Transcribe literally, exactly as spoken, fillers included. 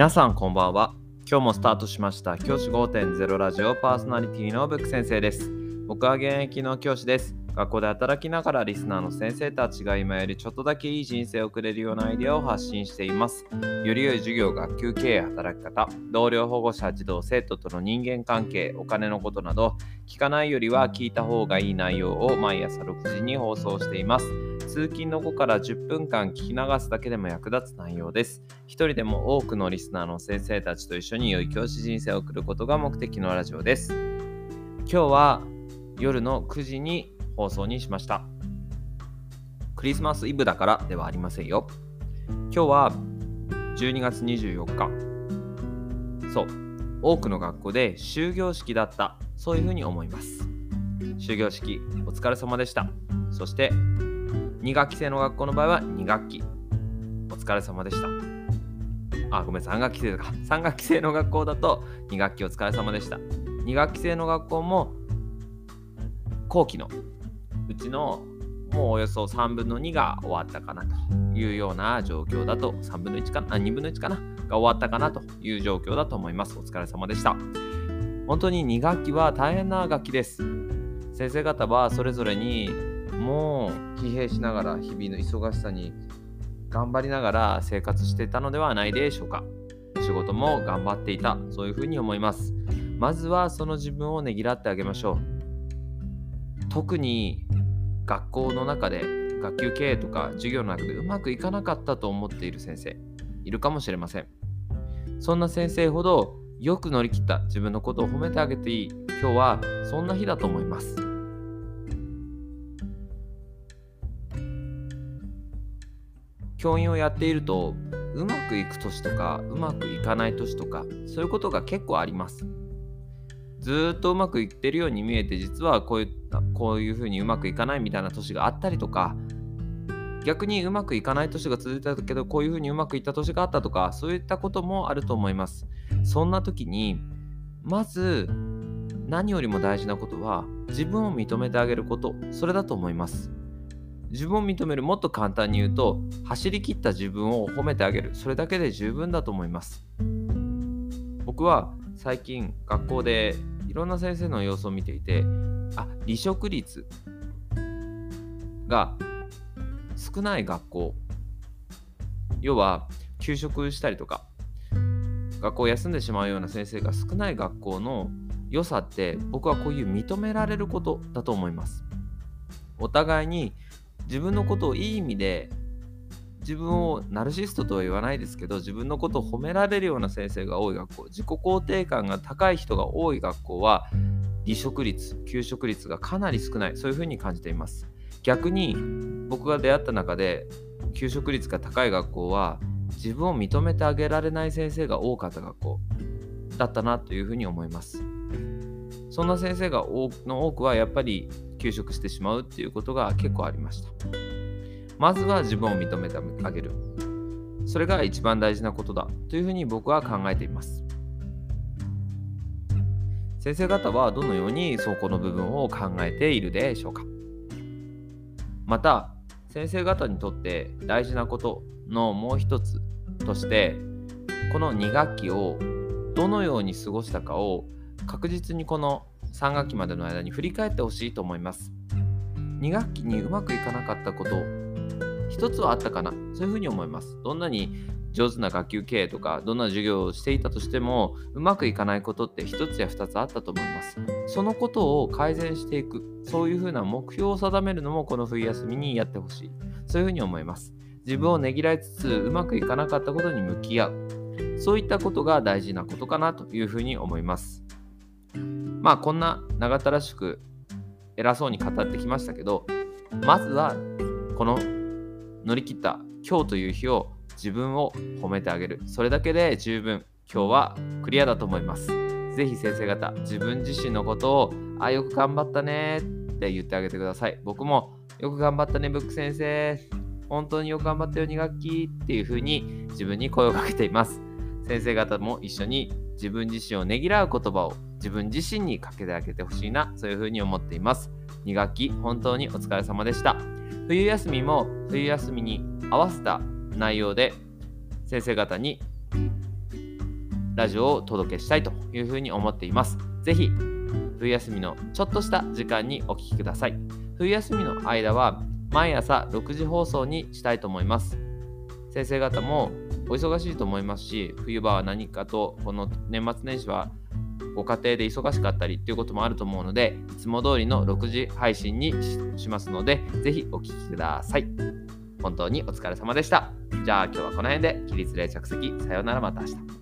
皆さんこんばんは。今日もスタートしました教師 ごてんゼロ ラジオパーソナリティのブック先生です。僕は現役の教師です。学校で働きながらリスナーの先生たちが今よりちょっとだけいい人生を送れるようなアイデアを発信しています。より良い授業、学級経営、働き方、同僚、保護者、児童、生徒との人間関係、お金のことなど、聞かないよりは聞いた方がいい内容を毎朝ろくじに放送しています。通勤の後からじゅっぷんかん聞き流すだけでも役立つ内容です。一人でも多くのリスナーの先生たちと一緒に良い教師人生を送ることが目的のラジオです。今日は夜のくじに放送にしました。クリスマスイブだからではありませんよ。今日はじゅうにがつにじゅうよっか、そう、多くの学校で終業式だった、そういうふうに思います。終業式お疲れ様でした。そしてに学期制の学校の場合はに学期お疲れ様でした。あ、ごめん、さん学期制か。さん学期制の学校だとに学期お疲れ様でした。に学期制の学校も後期のうちのもうおよそさんぶんのにが終わったかなというような状況だと、さんぶんのいちかな、にぶんのいちかなが終わったかなという状況だと思います。お疲れ様でした。本当にに学期は大変な学期です。先生方はそれぞれにもう疲弊しながら、日々の忙しさに頑張りながら生活していたのではないでしょうか。仕事も頑張っていた、そういうふうに思います。まずはその自分をねぎらってあげましょう。特に学校の中で学級経営とか授業の中でうまくいかなかったと思っている先生いるかもしれません。そんな先生ほどよく乗り切った自分のことを褒めてあげていい、今日はそんな日だと思います。教員をやっていると、うまくいく年とかうまくいかない年とか、そういうことが結構あります。ずっとうまくいってるように見えて、実はこういったこういうふうにうまくいかないみたいな年があったりとか、逆にうまくいかない年が続いたけどこういうふうにうまくいった年があったとか、そういったこともあると思います。そんな時にまず何よりも大事なことは自分を認めてあげること、それだと思います。自分を認める、もっと簡単に言うと走り切った自分を褒めてあげる、それだけで十分だと思います。僕は最近学校でいろんな先生の様子を見ていて、あ、離職率が少ない学校、要は休職したりとか学校を休んでしまうような先生が少ない学校の良さって、僕はこういう認められることだと思います。お互いに自分のことをいい意味で、自分をナルシストとは言わないですけど、自分のことを褒められるような先生が多い学校、自己肯定感が高い人が多い学校は離職率、休職率がかなり少ない、そういうふうに感じています。逆に僕が出会った中で休職率が高い学校は自分を認めてあげられない先生が多かった学校だったなというふうに思います。そんな先生がの多くはやっぱり休職してしまうっていうことが結構ありました。まずは自分を認めてあげる、それが一番大事なことだというふうに僕は考えています。先生方はどのようにそこの部分を考えているでしょうか。また先生方にとって大事なことのもう一つとして、このに学期をどのように過ごしたかを確実にこのさん学期までの間に振り返ってほしいと思います。に学期にうまくいかなかったこと一つはあったかな、そういうふうに思います。どんなに上手な学級経営とかどんな授業をしていたとしても、うまくいかないことって一つや二つあったと思います。そのことを改善していく、そういうふうな目標を定めるのもこの冬休みにやってほしい、そういうふうに思います。自分をねぎらいつつ、うまくいかなかったことに向き合う、そういったことが大事なことかなというふうに思います。まあこんな長たらしく偉そうに語ってきましたけど、まずはこの乗り切った今日という日を自分を褒めてあげる、それだけで十分今日はクリアだと思います。ぜひ先生方、自分自身のことを、あ、よく頑張ったねって言ってあげてください。僕もよく頑張ったねブック先生、本当によく頑張ったよに学期っていう風に自分に声をかけています。先生方も一緒に自分自身をねぎらう言葉を自分自身にかけてあげてほしいな、そういうふうに思っています。に学期本当にお疲れ様でした。冬休みも冬休みに合わせた内容で先生方にラジオをお届けしたいというふうに思っています。ぜひ冬休みのちょっとした時間にお聞きください。冬休みの間は毎朝ろくじ放送にしたいと思います。先生方もお忙しいと思いますし、冬場は何かとこの年末年始はご家庭で忙しかったりということもあると思うので、いつも通りのろくじ配信に し, しますので、ぜひお聞きください。本当にお疲れ様でした。じゃあ今日はこの辺で、起立例着席、さようなら、また明日。